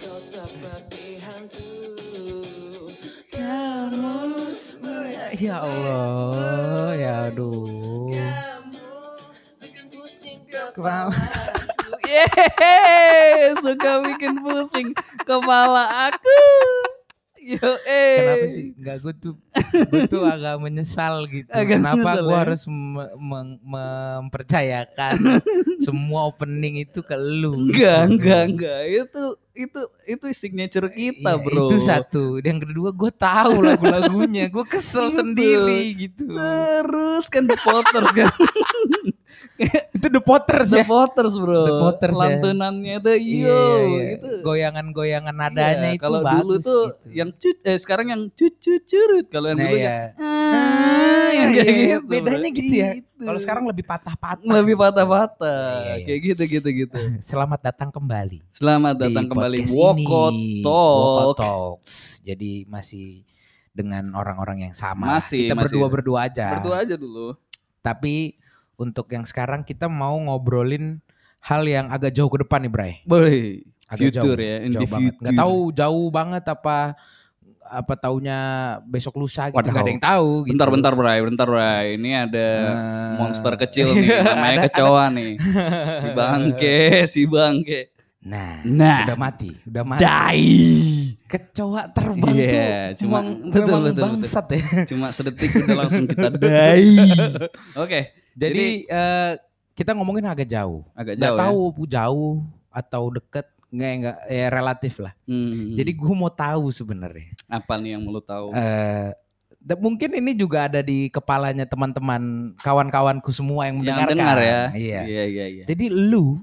kau seperti hantu. Kamus ya Allah, ya aduh. Kepala. Yeay, suka bikin pusing kepala aku. Yo, kenapa sih? Enggak, gue tuh agak menyesal gitu. Agak kenapa gue harus mempercayakan semua opening itu ke lu? Enggak. Itu signature kita, ya, bro. Itu satu. Yang kedua, gue tahu lagu-lagunya. Gue kesel sendiri gitu. Terus kan The Potters kan. Itu The Potters ya. The Potters bro. The Potters ya. Lantunannya itu yo. Gitu. Goyangan-goyangan nadanya ya, itu kalau bagus. Kalau dulu tuh gitu. Yang sekarang yang cucut-curut. Kalau yang dulu ya. Gitu, bedanya bro. Gitu ya. Gitu. Kalau sekarang lebih patah-patah. Iya. Kayak gitu. Selamat datang kembali. Wokotalk. Jadi masih dengan orang-orang yang sama. Kita masih. Berdua aja dulu. Tapi untuk yang sekarang kita mau ngobrolin hal yang agak jauh ke depan nih, Bray. Boy, agak future, jauh banget. Gak tahu jauh banget apa taunya besok lusa gitu. Gak ada yang tahu. Gitu. Bentar Bray. Ini ada monster kecil nih, namanya kecoa nih. Si bangke. Nah, udah mati. Dai. Kecoa terbang tuh. Cuma betul, bangsat ya. Cuma sedetik udah langsung kita dai. Oke. Jadi, kita ngomongin agak jauh. Gak tahu ya? Jauh atau deket, nggak ya, relatif lah. Jadi gue mau tahu sebenarnya. Apa nih yang mau lu tahu? Mungkin ini juga ada di kepalanya teman-teman kawan-kawanku semua yang mendengarkan. Yang dengar ya. Iya. Jadi lu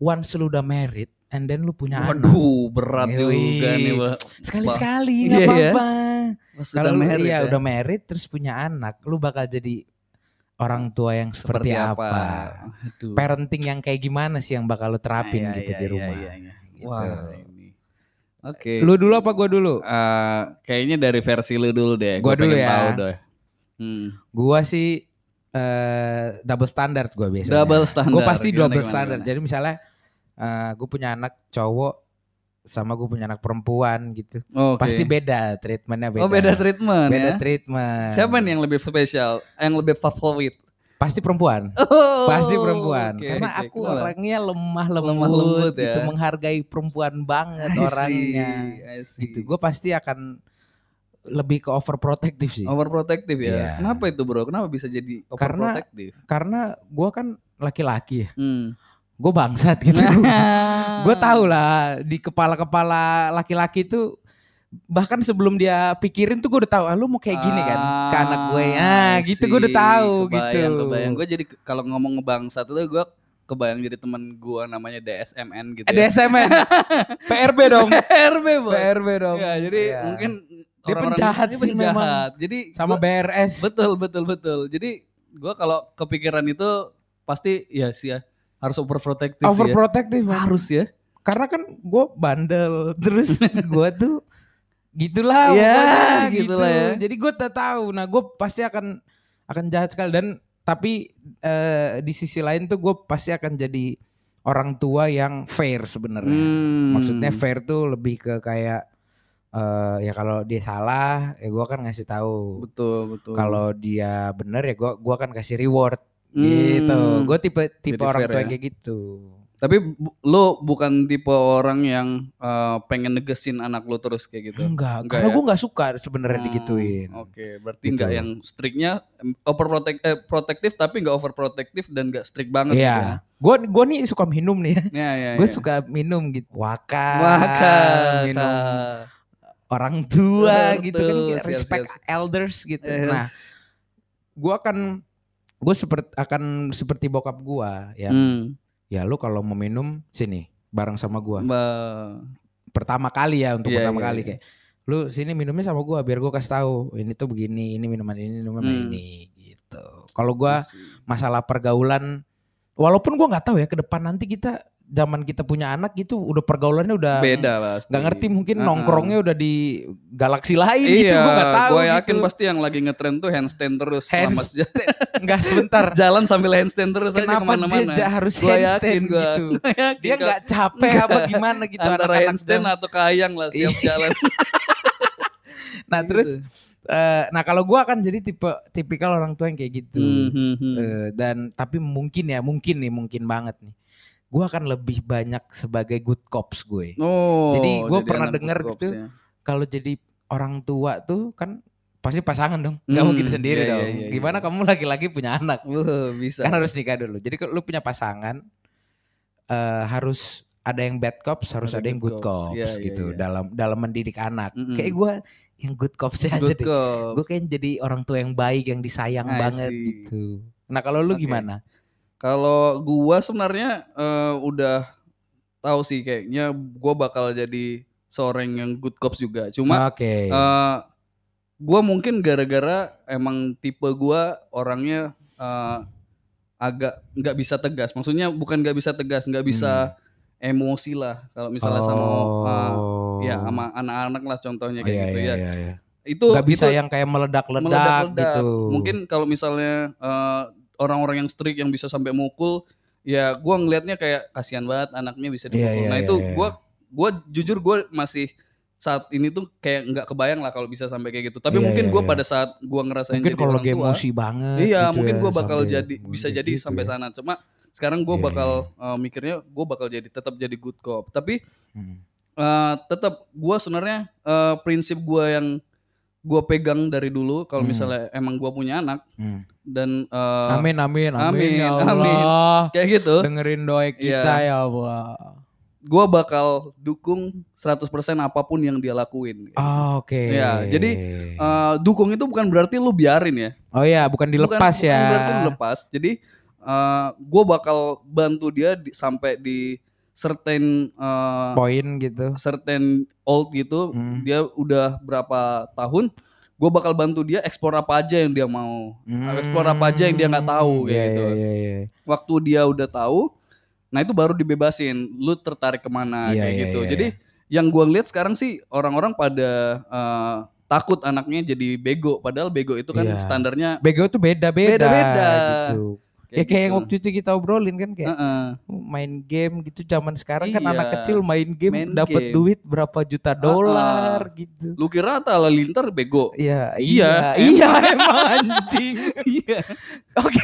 once lu udah married and then lu punya anak. Waduh, berat juga nih. Sekali-sekali nggak apa-apa. Kalau udah married terus punya anak, lu bakal jadi orang tua yang seperti apa? Aduh. Parenting yang kayak gimana sih yang bakal lo terapin di rumah? Iya. Gitu. Wow. Oke. Lu dulu apa gue dulu? Kayaknya dari versi lu dulu deh. Gue dulu ya. Tahu deh. Gue sih double standard gue biasanya. Double standard. Gue pasti double standard. Jadi misalnya gue punya anak cowok sama gue punya anak perempuan gitu. Okay. Pasti beda treatmentnya beda treatment. Siapa nih yang lebih spesial? Yang lebih favorit? Pasti perempuan. Okay. Karena aku orangnya lemah lembut gitu, ya. Menghargai perempuan banget orangnya. Gitu. Gue pasti akan lebih ke overprotective sih. Overprotective ya. Yeah. Kenapa itu bro? Kenapa bisa jadi overprotective? Karena gue kan laki-laki ya. Gue bangsat gitu. Gue tahu lah di kepala-kepala laki-laki itu bahkan sebelum dia pikirin tuh gue udah tahu, lu mau kayak gini kan ke anak gue. Gitu gue udah tahu gitu. Kebayang. Gue jadi kalau ngomong ngebangsat itu gue kebayang jadi teman gue namanya DSMN gitu. Ya. DSMN. PRB dong. Ya, jadi mungkin dia penjahat. Jadi sama BRS. Betul. Jadi gue kalau kepikiran itu pasti ya sih ya. Harus overprotective ya. Harus ya. Karena kan gue bandel. Terus gue tuh gitulah. Yeah, gitulah ya. Jadi gue tak tahu. Nah gue pasti akan jahat sekali. Tapi di sisi lain tuh gue pasti akan jadi orang tua yang fair sebenarnya. Maksudnya fair tuh lebih ke kayak. Ya kalau dia salah ya gue kan ngasih tahu. Betul. Kalau dia benar ya gue kan kasih reward. Gitu, gue tipe orang tua kayak gitu. Tapi lo bukan tipe orang yang pengen negesin anak lo terus kayak gitu. Enggak karena ya? Gue nggak suka sebenarnya digituin. Oke, berarti gitu. Nggak yang striknya overprotective tapi nggak overprotective dan nggak strik banget. Iya. Gue nih suka minum nih. Ya. Gue suka minum gitu. Wakar. Minum. Orang tua gitu kan, respect siap. Elders gitu. Nah, gue akan seperti bokap gue ya. Ya lu kalau mau minum sini bareng sama gue. Pertama kali ya kayak lu sini minumnya sama gue biar gue kasih tahu ini tuh begini, ini minuman ini, ini gitu. Kalau gue masalah pergaulan walaupun gue nggak tahu ya ke depan nanti kita zaman kita punya anak gitu udah pergaulannya udah beda lah, nggak ngerti mungkin nongkrongnya udah di galaksi lain gitu, gue nggak tahu. Gue yakin gitu. Pasti yang lagi ngetrend tuh handstand terus, nggak sebentar jalan sambil handstand terus. Kenapa aja kemana-mana. Dia harus handstand gua, gitu? Dia nggak capek apa gimana gitu? Antara handstand atau kayang lah setiap jalan. Nah gitu. Terus, nah kalau gue kan jadi tipikal orang tua yang kayak gitu, dan tapi mungkin banget nih. Gue akan lebih banyak sebagai good cops gue. Oh, jadi gue pernah dengar gitu ya. Kalau jadi orang tua tuh kan pasti pasangan dong, gak mungkin sendiri dong. Iya, gimana kamu laki-laki punya anak? Bisa. Kan harus nikah dulu. Jadi kalau lu punya pasangan, harus ada yang bad cops, harus ada yang good cops, gitu dalam mendidik anak. Kayak gue yang good cops aja deh. Gue kayak jadi orang tua yang baik, yang disayang banget gitu. Nah kalau lu gimana? Kalau gua sebenarnya udah tahu sih kayaknya gua bakal jadi seorang yang good cops juga. Cuma gua mungkin gara-gara emang tipe gua orangnya agak nggak bisa tegas. Maksudnya bukan nggak bisa tegas, nggak bisa emosi lah. Kalau misalnya sama anak-anak lah contohnya kayak Iya. Itu nggak bisa yang kayak meledak-ledak gitu. Mungkin kalau misalnya orang-orang yang strict yang bisa sampai mukul, ya gue ngelihatnya kayak kasihan banget anaknya bisa dipukul. Gue jujur gue masih saat ini tuh kayak nggak kebayang lah kalau bisa sampai kayak gitu. Tapi mungkin gue pada saat gue ngerasain mungkin jadi orang tua, emosi banget. Iya gitu mungkin gue bakal jadi bisa gitu jadi sampai sana. Cuma sekarang gue bakal mikirnya gue bakal jadi tetap jadi good cop. Tapi tetap gue sebenarnya prinsip gue yang gue pegang dari dulu kalau misalnya emang gue punya anak dan amin ya Allah. Kayak gitu dengerin doa kita ya Allah, gue bakal dukung 100% apapun yang dia lakuin. Jadi dukung itu bukan berarti lu biarin ya, bukan dilepas, bukan berarti dilepas. Jadi gue bakal bantu dia sampai di certain poin gitu, certain old gitu. Dia udah berapa tahun, gue bakal bantu dia eksplor apa aja yang dia mau, eksplor apa aja yang dia nggak tahu kayak gitu. Waktu dia udah tahu, nah itu baru dibebasin. Lu tertarik kemana kayak gitu. Jadi yang gue ngeliat sekarang sih orang-orang pada takut anaknya jadi bego, padahal bego itu kan standarnya. Bego itu beda-beda gitu. Kayak yang waktu itu kita obrolin kan kayak main game gitu zaman sekarang kan anak kecil main game dapat duit berapa juta dolar gitu. Lu kira Atta Lintar bego? Iya emang anjing. Oke.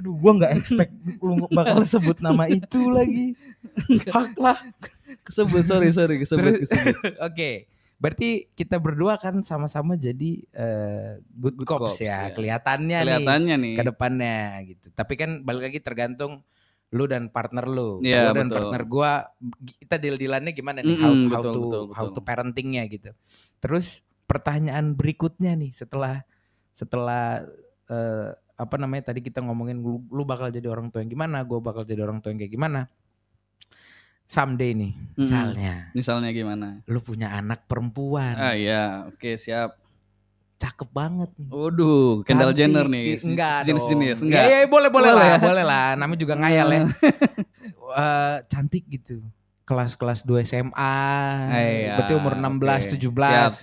Aduh gua gak expect lu bakal sebut nama itu lagi. Hak lah. Kesebut, sorry kesebut. Oke. Berarti kita berdua kan sama-sama jadi good cops ya. Kelihatannya nih ke depannya gitu. Tapi kan balik lagi tergantung lu dan partner lu. Yeah, lu dan partner gua, kita deal-dealannya gimana nih, how to parentingnya gitu. Terus pertanyaan berikutnya nih setelah tadi kita ngomongin lu bakal jadi orang tua yang gimana, gua bakal jadi orang tua yang kayak gimana. Someday nih, misalnya gimana? Lu punya anak perempuan. Oke, siap. Cakep banget. Waduh, Kendall Jenner nih. Enggak jenis-jenis. Enggak. Iya, boleh lah. Namanya juga ngayal ya. Cantik gitu. Kelas 2 SMA. Berarti umur 16, 17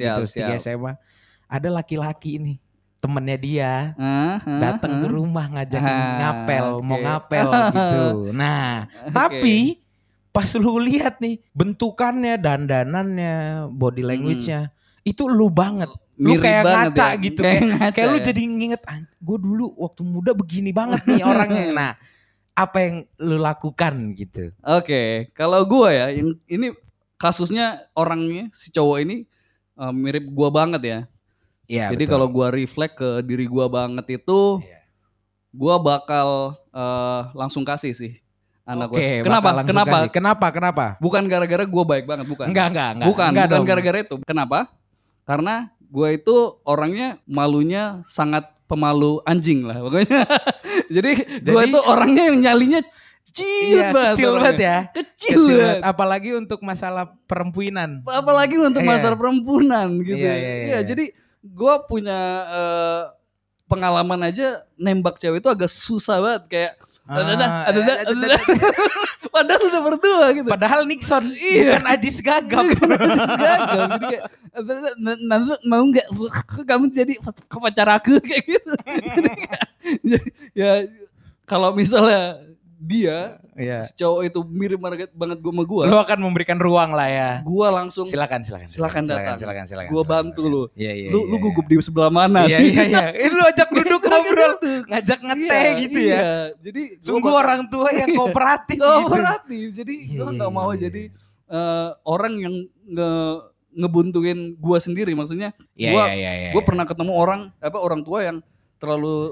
siap, gitu, 3 SMA. Ada laki-laki nih. Temennya dia datang ke rumah ngajakin ngapel, mau ngapel gitu. Nah, tapi pas lu lihat nih bentukannya, dandanannya, body language-nya, itu lu banget. Lu kayak ngaca ya, gitu. Kayak lu jadi nginget, gue dulu waktu muda begini banget nih orangnya. Nah, apa yang lu lakukan gitu? Oke, kalau gue ya, ini kasusnya orangnya si cowok ini mirip gue banget ya. Jadi kalau gue reflect ke diri gue banget itu, gue bakal langsung kasih sih. Kenapa? Bukan gara-gara gue baik banget, bukan. Enggak. Bukan gara-gara itu. Kenapa? Karena gue itu orangnya malunya sangat pemalu anjing lah pokoknya. Jadi gue itu orangnya yang nyalinya kecil banget. Apalagi untuk masalah perempuanan. Apalagi untuk masalah perempuanan gitu. Jadi gue punya pengalaman aja nembak cewek itu agak susah banget, kayak ada padahal udah berdua gitu. Padahal Nixon bukan Ajis Gagap. Jadi kayak nanti mau nggak kamu jadi pacar aku kayak gitu. Ya kalau misalnya dia si cowok itu mirip banget gue sama gue, lu akan memberikan ruang lah ya. Gue langsung silakan datang. Gue bantu lu. Lu gugup di sebelah mana sih? Lu ajak duduk ngobrol, ngajak ngeteh gitu ya. Jadi sungguh orang tua yang kooperatif. Jadi gue nggak mau jadi orang yang ngebuntuin gue sendiri. Maksudnya gue pernah ketemu orang tua yang terlalu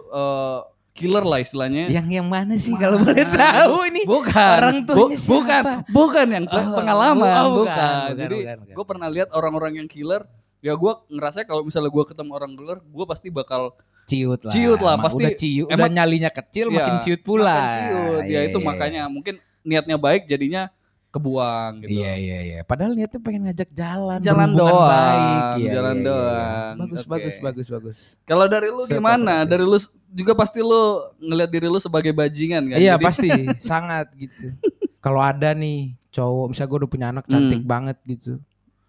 killer lah istilahnya. Yang mana sih kalau boleh tahu ini? Bukan. Orang tuanya siapa? Bukan yang pengalaman. Bukan. Jadi gue pernah lihat orang-orang yang killer. Ya gue ngerasa kalau misalnya gue ketemu orang killer, gue pasti bakal ciut lah. Pasti udah ciut. Udah nyalinya kecil, makin ciut pula. Makin ciut. Itu makanya mungkin niatnya baik jadinya kebuang gitu. Iya. Padahal niatnya pengen ngajak jalan doang. Baik, jalan doang. Bagus. Kalau dari lu gimana? Dari lu juga pasti lu ngelihat diri lu sebagai bajingan kan? Iya jadi, pasti, sangat gitu. Kalau ada nih cowok, misalnya gue udah punya anak cantik banget gitu.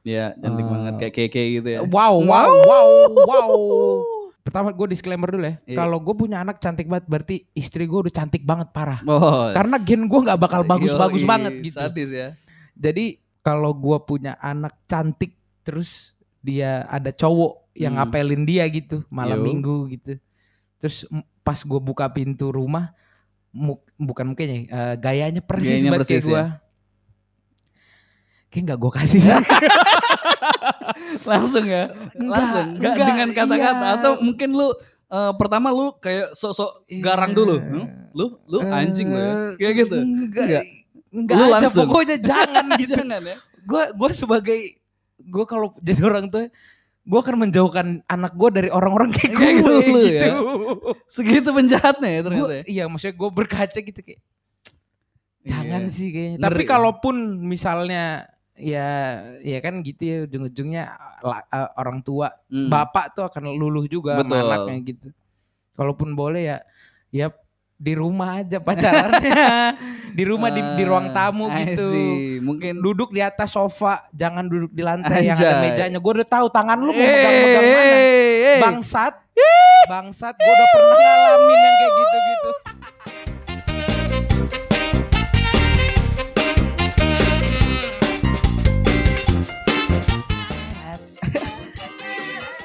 Iya, cantik banget kayak keke gitu ya. Wow. Pertama gue disclaimer dulu ya. Kalau gue punya anak cantik banget berarti istri gue udah cantik banget parah. Bos. Karena gen gue gak bakal bagus-bagus banget gitu. Sadis ya. Jadi kalau gue punya anak cantik terus dia ada cowok yang ngapelin dia gitu malam minggu gitu. Terus pas gue buka pintu rumah bukan mukanya, gayanya persis banget kayak gue. Kayaknya gak gue kasih sih. Langsung enggak dengan kata-kata atau mungkin lu pertama lu kayak sok-sok garang dulu. Lu anjing lu ya. Kayak gitu. Enggak lu aja langsung. Pokoknya jangan gitu. Jangan ya. Gue kalau jadi orang tua gue akan menjauhkan anak gue dari orang-orang kayak gue gitu. Ya. Segitu penjahatnya ya ternyata. Iya maksudnya gue berkaca gitu kayak jangan sih kayaknya. Tapi kalaupun misalnya Ya kan gitu ya, ujung-ujungnya orang tua bapak tuh akan luluh juga sama anaknya gitu. Kalaupun boleh ya di rumah aja pacarannya. Di rumah di ruang tamu gitu. Mungkin duduk di atas sofa, jangan duduk di lantai yang ada mejanya. Gue udah tahu tangan lu mau megang-megang mana. Bangsat, gue udah pernah ngalamin yang kayak gitu-gitu.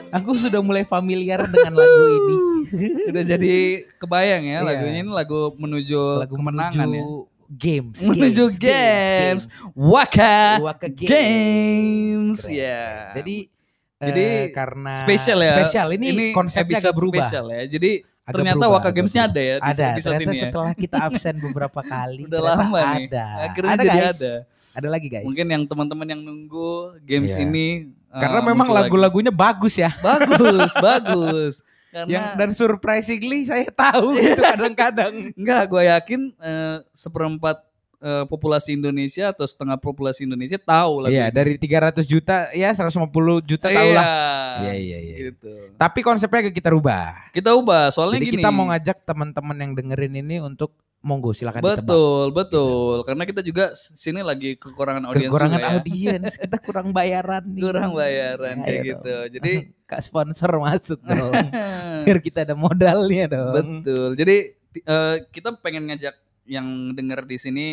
Aku sudah mulai familiar dengan lagu ini. Udah jadi kebayang ya lagunya ini lagu menuju kemenangan ya. Menuju games. Waka Games. Ya. Jadi karena spesial ini konsepnya agak berubah. Spesial ya. Jadi ternyata Waka Games-nya ada ya di episode ini. Ada. Setelah kita absen beberapa kali udah lama nih. Akhirnya jadi ada. Ada lagi guys. Mungkin yang teman-teman yang nunggu games ini karena memang lagu-lagunya bagus ya. Bagus. Karena dan surprisingly saya tahu gitu kadang-kadang. Enggak, gue yakin seperempat populasi Indonesia atau setengah populasi Indonesia tahu lagu. Iya, dari 300 juta ya 150 juta tahu lah. Iya. Gitu. Tapi konsepnya kita rubah. Soalnya jadi gini. Kita mau ngajak teman-teman yang dengerin ini untuk monggo silakan ditebak. Betul. Gitu. Karena kita juga sini lagi kekurangan audiens. Kita kurang bayaran nih. Kayak gitu. Jadi Kak sponsor masuk dong. Biar kita ada modalnya dong. Betul. Jadi kita pengen ngajak yang denger di sini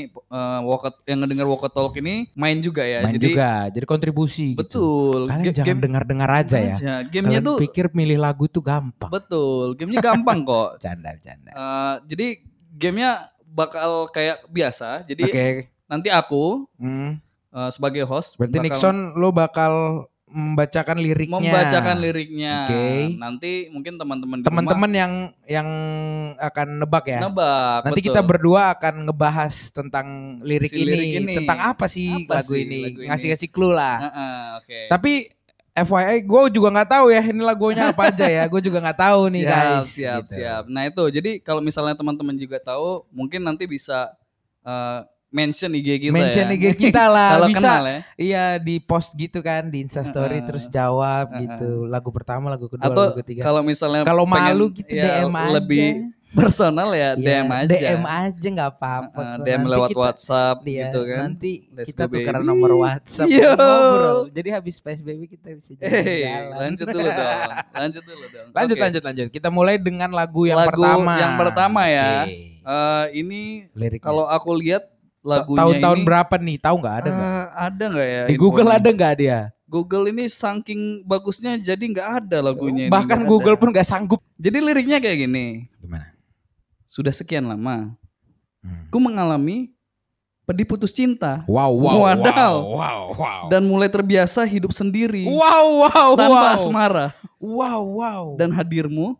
yang denger Wokotalk ini main juga ya. Jadi kontribusi. Betul. Gitu. Kalian jangan dengar-dengar aja. Gamenya kalian pikir milih lagu tuh gampang. Betul. Gamenya gampang kok. Canda. Jadi gamenya bakal kayak biasa, jadi nanti aku sebagai host. Berarti Nixon lo bakal membacakan liriknya. Okay. Nanti mungkin teman-teman yang akan nebak. Nanti kita berdua akan ngebahas tentang lirik ini. Tentang apa sih lagu ini? Ngasih clue lah. Tapi FYI gue juga gak tahu ya ini lagunya apa aja ya. Gue juga gak tahu nih guys. Siap. Nah itu jadi kalau misalnya teman-teman juga tahu mungkin nanti bisa mention IG kita, mention ya. IG kita lah. Kalau bisa kenal ya. Iya, di post gitu kan di Instastory terus jawab gitu. Lagu pertama, lagu kedua, atau lagu ketiga. Kalau misalnya kalau malu gitu ya, DM aja. Lebih personal ya, DM aja. DM aja enggak apa-apa. DM lewat kita, WhatsApp gitu kan. Nanti Let's kita tukeran nomor WhatsApp ngobrol. Jadi habis PSBB kita bisa jalan. Lanjut dulu dong. Lanjut. Kita mulai dengan lagu yang pertama ya. Ini kalau aku lihat lagunya tahun-tahun berapa nih? Tahu nggak ada nggak? Ada nggak ya? Di Google ada nggak dia? Google ini saking bagusnya jadi nggak ada lagunya. Bahkan Google pun nggak sanggup. Jadi liriknya kayak gini. Gimana? Sudah sekian lama, ku mengalami pedih putus cinta. Wow. Dan mulai terbiasa hidup sendiri. Tanpa asmara. Wow. Dan hadirmu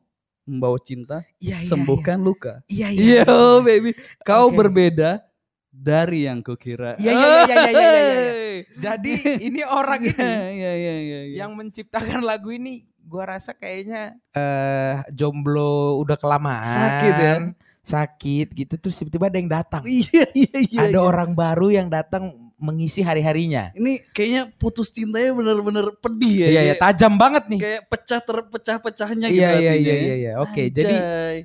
membawa cinta, sembuhkan luka. Iya. Yo baby, kau berbeda dari yang kukira. Iya. Jadi ini orang ini yang menciptakan lagu ini, gua rasa kayaknya jomblo udah kelamaan. Sakit gitu terus tiba-tiba ada yang datang. Ada orang baru yang datang mengisi hari-harinya. Ini kayaknya putus cintanya benar-benar pedih ya. Iya, tajam banget nih. Kayak pecah-pecahnya gitu artinya. Iya. Oke, jadi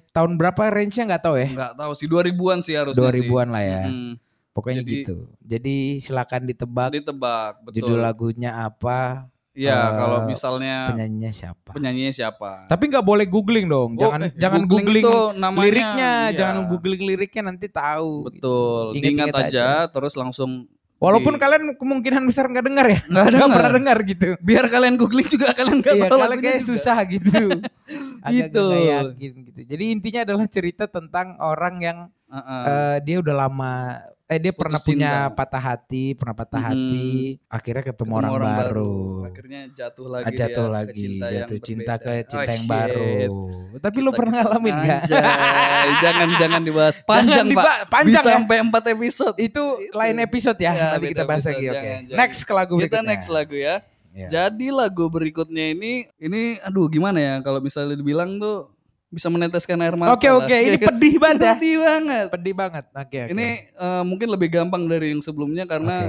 tahun berapa range-nya enggak tahu ya? Enggak tahu sih, 2000-an sih harusnya. 2000-an lah ya. Pokoknya jadi, gitu. Jadi silakan ditebak, betul. Judul lagunya apa? Ya, kalau misalnya penyanyinya siapa? Tapi enggak boleh googling dong. Jangan googling namanya, liriknya, jangan googling liriknya nanti tahu. Betul. Gitu. Ingat aja terus langsung. Walaupun kalian kemungkinan besar gak dengar ya. Gak pernah dengar gitu. Biar kalian googling juga kalian gak tahu lagunya kayak juga. Susah gitu. Agak gak yakin gitu. Jadi intinya adalah cerita tentang orang yang dia udah lama. Dia putus pernah cinta. Punya patah hati. Akhirnya ketemu orang baru. Akhirnya jatuh lagi. Jatuh cinta ke cinta yang baru. Tapi lo pernah ngalamin gak? Jangan dibahas. Panjang ya? Sampai 4 episode. Itu lain episode ya. Nanti kita bahas lagi. Oke. Next ke lagu berikutnya. Kita next lagu ya. Jadi lagu berikutnya ini aduh gimana ya? Kalau misalnya dibilang tuh bisa meneteskan air mata. Oke. Ini pedih banget ya. Pedih banget. Oke. Ini mungkin lebih gampang dari yang sebelumnya karena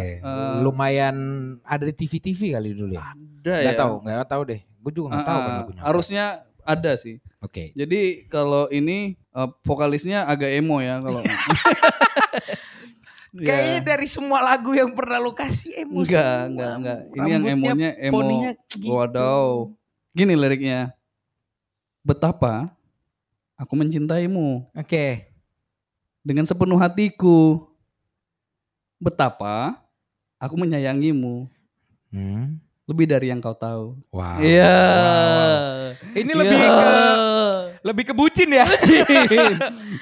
lumayan ada di TV-TV kali dulu ya. Ada ya. Enggak tahu deh. Gue juga enggak tahu kan lagunya. Harusnya ada sih. Oke. Jadi kalau ini vokalisnya agak emo ya kalau. Kayaknya dari semua lagu yang pernah lu kasih emo semua. Enggak. Ini yang emonya poninya gitu. Waduh. Gini liriknya. Betapa aku mencintaimu. Oke. Dengan sepenuh hatiku. Betapa aku menyayangimu. Lebih dari yang kau tahu. Wow. Iya. Wow. Ini lebih ke bucin ya.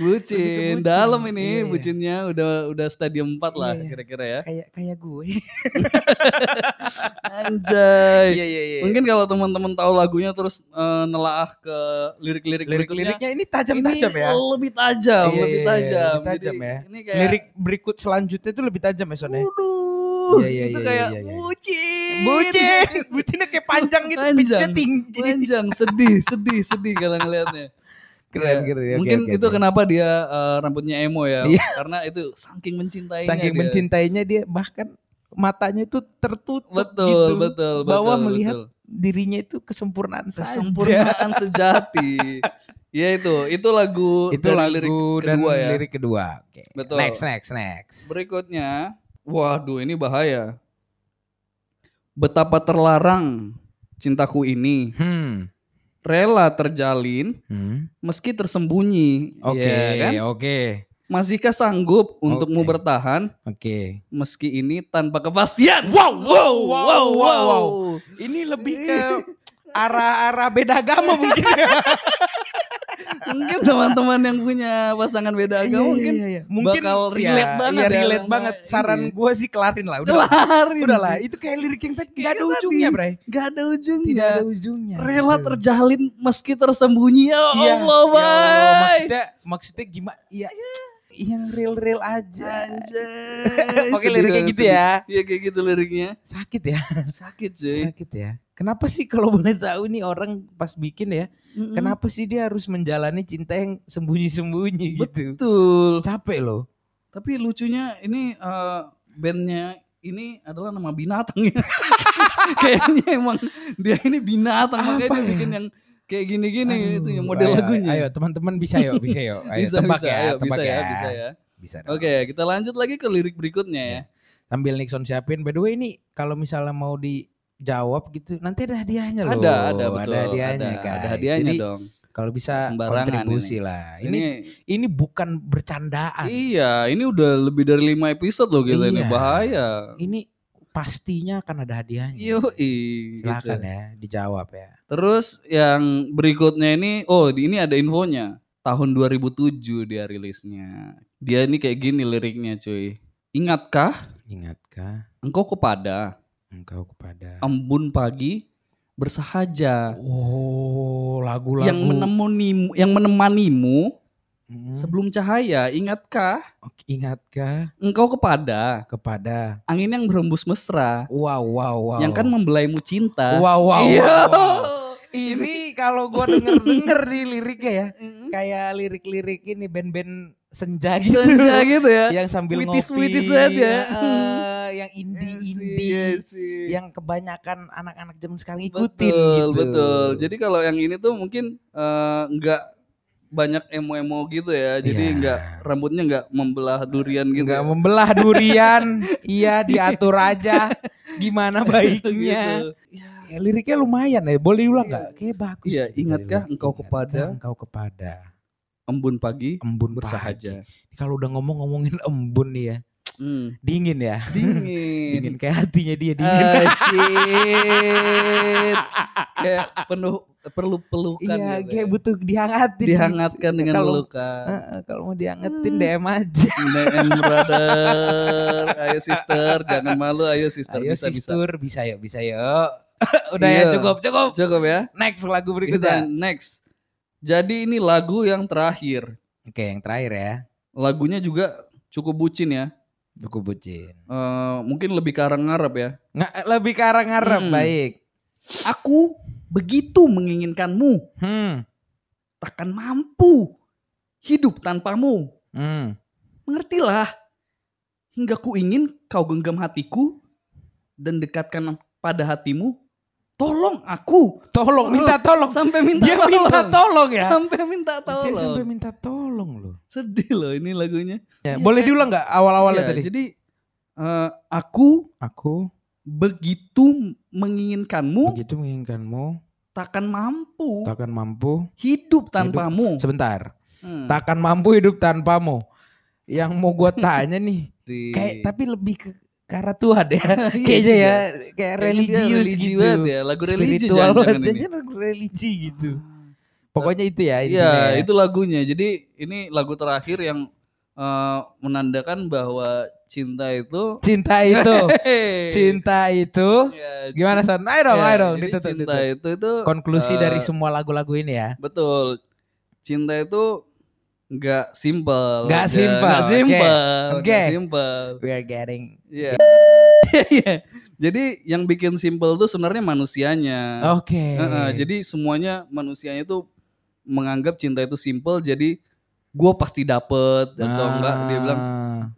Bucin. Dalam ini bucinnya udah stadium 4 lah kira-kira ya. Kayak gue. Anjay. Iya. Mungkin kalau teman-teman tahu lagunya terus nelaah ke lirik-liriknya ini tajam-tajam ya. Lebih tajam. Jadi, ya. Ini kayak lirik berikut selanjutnya itu lebih tajam ya soalnya. Itu kayak bucinnya kayak panjang gitu, pitchnya tinggi. Panjang, sedih kalau ngelihatnya. Keren. Mungkin itu kenapa dia rambutnya emo ya, karena itu saking mencintainya dia bahkan matanya itu tertutup gitu. Betul. Bahwa melihat dirinya itu kesempurnaan sejati. Ya itu lagu dan lirik kedua. Oke. Betul. Next. Berikutnya. Waduh, ini bahaya. Betapa terlarang cintaku ini. Rela terjalin meski tersembunyi. Oke. Masihkah sanggup untukmu bertahan? Oke. Meski ini tanpa kepastian. Wow. Ini lebih ke arah beda agama mungkin. Mungkin teman-teman yang punya pasangan beda agama mungkin bakal relate banget. Saran gue sih kelarin lah. Itu kayak lirik yang tadi gak ada ujungnya. Rela terjalin meski tersembunyi. Allah baik. Maksudnya gimana? Yang real aja. Oke, liriknya gitu ya. Iya kayak gitu liriknya. Sakit ya. Kenapa sih kalau boleh tahu nih orang pas bikin ya. Kenapa sih dia harus menjalani cinta yang sembunyi-sembunyi gitu. Betul. Capek loh. Tapi lucunya ini bandnya ini adalah nama binatang ya. Kayaknya emang dia ini binatang. Apa makanya dia bikin yang kayak gini-gini. Aduh, itu yang model ayo, lagunya. Ayo teman-teman bisa yuk. Ayo, bisa, tebak bisa, ya, ayo, tebak bisa ya. Bisa. Oke, kita lanjut lagi ke lirik berikutnya ya. Sambil Nixon siapin. By the way ini kalau misalnya mau dijawab gitu nanti ada hadiahnya loh. Ada betul. Ada hadiahnya guys. Ada hadiahnya. Jadi, dong. Kalau bisa kontribusi lah. Ini bukan bercandaan. Iya, ini udah lebih dari 5 episode loh gitu. Iya, ini bahaya. Ini pastinya akan ada hadiahnya. Yoi, silakan gitu. Ya, dijawab ya. Terus yang berikutnya ini, ini ada infonya. Tahun 2007 dia rilisnya. Dia ini kayak gini liriknya cuy. Ingatkah? Engkau kepada. Embun pagi bersahaja. Lagu-lagu. Yang menemanimu sebelum cahaya, ingatkah? Ingatkah? Engkau kepada angin yang berembus mesra. Wow. Yang kan membelaimu cinta. Wow. Ini kalau gue denger nih liriknya ya, kayak lirik-lirik ini band-band senja gitu ya. Yang sambil witis-witis banget ya. Yang indie, yes. Yang kebanyakan anak-anak zaman sekarang ikutin gitu. Betul. Jadi kalau yang ini tuh mungkin nggak banyak emo-emo gitu ya, jadi rambutnya nggak membelah durian gitu. Nggak membelah durian, iya diatur aja. Gimana baiknya? Gitu. Ya, liriknya lumayan ya, boleh ulang nggak? Kayak bagus. Iya, gitu. Ingatkah engkau kepada. Embun pagi bersahaja. Kalau udah ngomongin embun nih ya. Dingin ya. Dingin kayak hatinya dia dingin. Kayak perlu pelukan. Iya, gitu kayak ya. Butuh dihangatkan gitu. Dengan pelukan. Kalau mau diangetin DM aja. DM brother. Ayo sister, jangan malu. Ayo sister, bisa yuk. Udah iya. Ya cukup ya. Next lagu berikutnya. Jadi ini lagu yang terakhir. Oke, yang terakhir ya. Lagunya juga cukup bucin ya. Mungkin lebih ke arah ngarep ya. Lebih ke arah ngarep, baik. Aku begitu menginginkanmu. Takkan mampu hidup tanpamu. Mengertilah. Hingga ku ingin kau genggam hatiku dan dekatkan pada hatimu. Tolong aku. Sampai minta tolong loh. Sedih loh ini lagunya. Ya, boleh diulang gak awal-awalnya tadi? Jadi aku begitu menginginkanmu takkan mampu hidup tanpamu. Sebentar. Takkan mampu hidup tanpamu. Yang mau gue tanya nih. Kayak tapi lebih ke karena Tuhan ya, kayaknya ya, kayak religius gitu, ya, lagu religi, gitu. Pokoknya itu ya. Iya, itu lagunya. Jadi ini lagu terakhir yang menandakan bahwa cinta itu. Ya, gimana Son? Ayo dong, ditutup. Cinta itu konklusi dari semua lagu-lagu ini ya. Betul. Cinta itu Gak simple. We are getting. Yeah. Jadi yang bikin simple tuh sebenarnya manusianya. Oke. Jadi semuanya manusianya tuh menganggap cinta itu simple. Jadi gue pasti dapet atau enggak? Dia bilang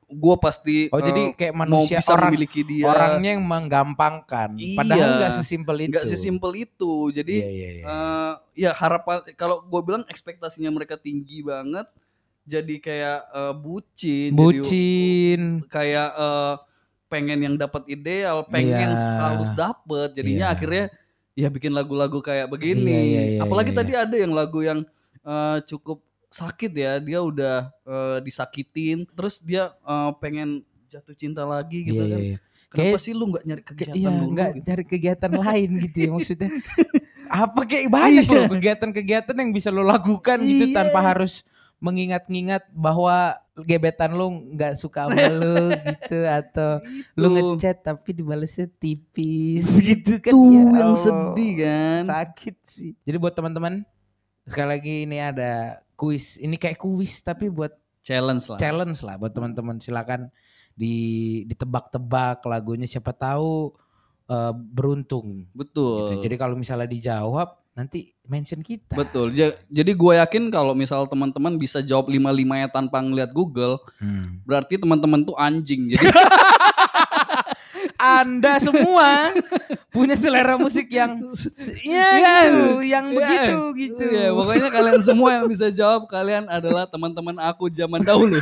gue pasti. Jadi kayak manusia mau bisa memiliki dia. Orangnya yang menggampangkan. Iya, padahal nggak sesimpel itu. Jadi ya harapan kalau gue bilang ekspektasinya mereka tinggi banget. Jadi kayak bucin. Jadi, kayak pengen yang dapat ideal, pengen selalu dapat. Jadinya akhirnya ya bikin lagu-lagu kayak begini. Apalagi tadi ada yang lagu yang cukup sakit ya. Dia udah disakitin, terus dia pengen jatuh cinta lagi gitu kan. Kenapa sih lu nggak nyari kegiatan dulu? Nggak gitu? Nyari kegiatan lain gitu ya maksudnya. Apa kayak banyak loh kegiatan-kegiatan yang bisa lo lakukan gitu tanpa harus mengingat-ingat bahwa gebetan lu gak suka sama lu gitu. Atau lu ngechat tapi dibalesnya tipis gitu kan. Itu ya, yang sedih kan. Sakit sih. Jadi buat teman-teman, sekali lagi ini ada kuis. Ini kayak kuis tapi buat challenge lah buat teman-teman. Silakan ditebak-tebak lagunya. Siapa tahu beruntung. Betul. Gitu. Jadi kalau misalnya dijawab nanti mention kita. Betul. Jadi gue yakin kalau misal teman-teman bisa jawab 55-nya tanpa ngeliat Google, berarti teman-teman tuh anjing. Jadi Anda semua punya selera musik yang begitu gitu. Ya, pokoknya kalian semua yang bisa jawab, kalian adalah teman-teman aku zaman dahulu.